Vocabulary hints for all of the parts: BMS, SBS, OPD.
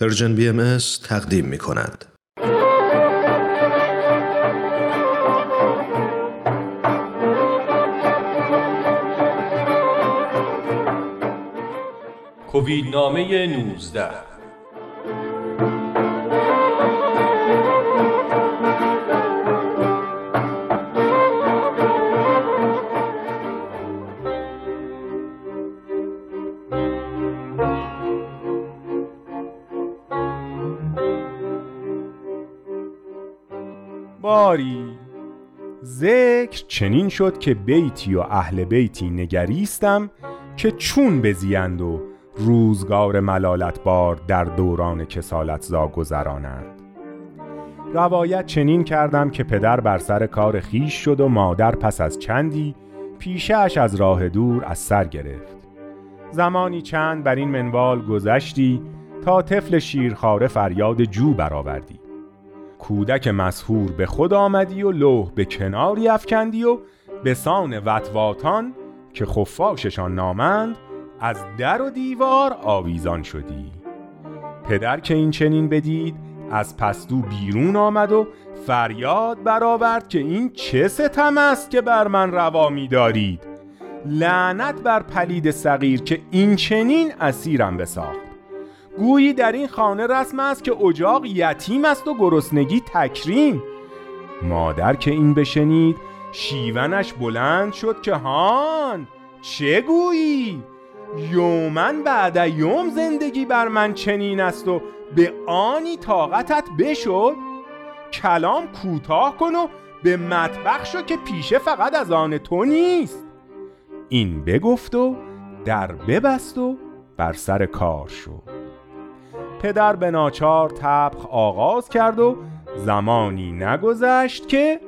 پرژن BMS تقدیم می‌کند. کوویدنامه 19 باری ذکر چنین شد که بیتی و اهل بیتی نگریستم که چون بزیند و روزگار ملالت بار در دوران کسالت زا گذرانند. روایت چنین کردم که پدر بر سر کار خیش شد و مادر پس از چندی پیشه اش از راه دور از سر گرفت. زمانی چند بر این منوال گذشتی تا طفل شیرخواره فریاد جو برآوردی. کودک مسحور به خود آمدی و لوح به کناری افکندی و به سان وطواتان که خفاششان نامند از در و دیوار آویزان شدی. پدر که این چنین بدید از پستو بیرون آمد و فریاد برآورد که این چه ستم است که بر من روا می دارید، لعنت بر پلید صغیر که این چنین اسیرم بساخت. گویی در این خانه رسم است که اجاق یتیم است و گرسنگی تکریم. مادر که این بشنید شیونش بلند شد که هان چه گویی؟ یومن بعد یوم زندگی بر من چنین است و به آنی طاقتت بشد. کلام کوتاه کن و به مطبخ شو که پیشه فقط از آن تو نیست. این بگفت و در ببست و بر سر کار شد. پدر به ناچار طبخ آغاز کرد و زمانی نگذشت که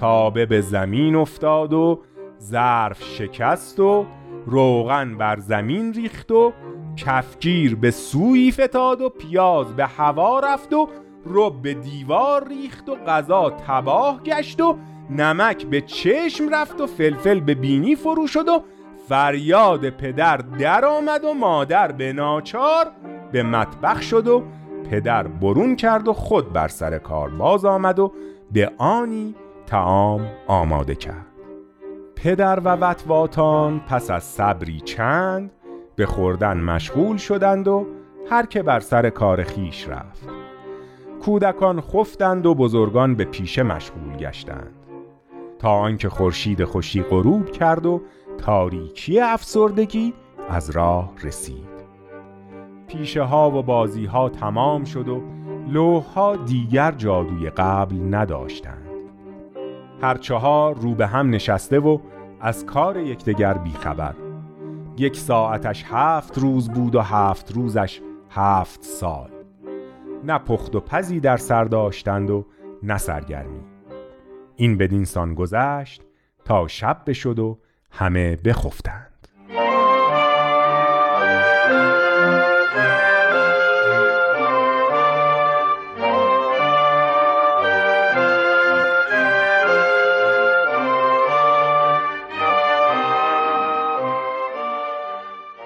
تابه به زمین افتاد و ظرف شکست و روغن بر زمین ریخت و کفگیر به سوی فتاد و پیاز به هوا رفت و رب به دیوار ریخت و غذا تباه گشت و نمک به چشم رفت و فلفل به بینی فرو شد و فریاد پدر در آمد و مادر به ناچار به مطبخ شد و پدر برون کرد و خود بر سر کار باز آمد و به آنی طعام آماده کرد. پدر و وطواتان پس از صبری چند به خوردن مشغول شدند و هر که بر سر کار خیش رفت. کودکان خفتند و بزرگان به پیشه مشغول گشتند تا آنکه خورشید خوشی غروب کرد و تاریکی افسردگی از راه رسید. پیشه ها و بازی ها تمام شد و لوح ها دیگر جادوی قبل نداشتند. هر چهار رو به هم نشسته و از کار یکدیگر بیخبر. یک ساعتش 7 روز بود و 7 روزش 7 سال. نه پخت و پزی در سر داشتند و نه سرگرمی. این بدین سان گذشت تا شب بشد و همه بخفتند.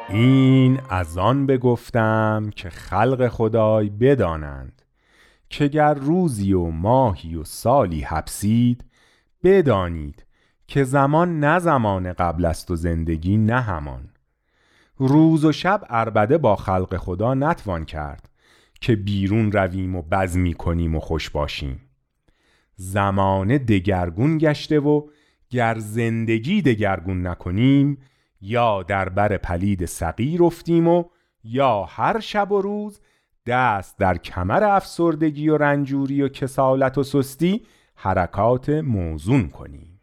این از آن بگفتم که خلق خدای بدانند که گر روزی و ماهی و سالی حبسید، بدانید که زمان نه زمان قبل است و زندگی نه همان. روز و شب عربده با خلق خدا نتوان کرد که بیرون رویم و بز می کنیم و خوش باشیم. زمان دگرگون گشته و گر زندگی دگرگون نکنیم یا در بر پلید صغیر افتیم و یا هر شب و روز دست در کمر افسردگی و رنجوری و کسالت و سستی حرکات موزون کنیم.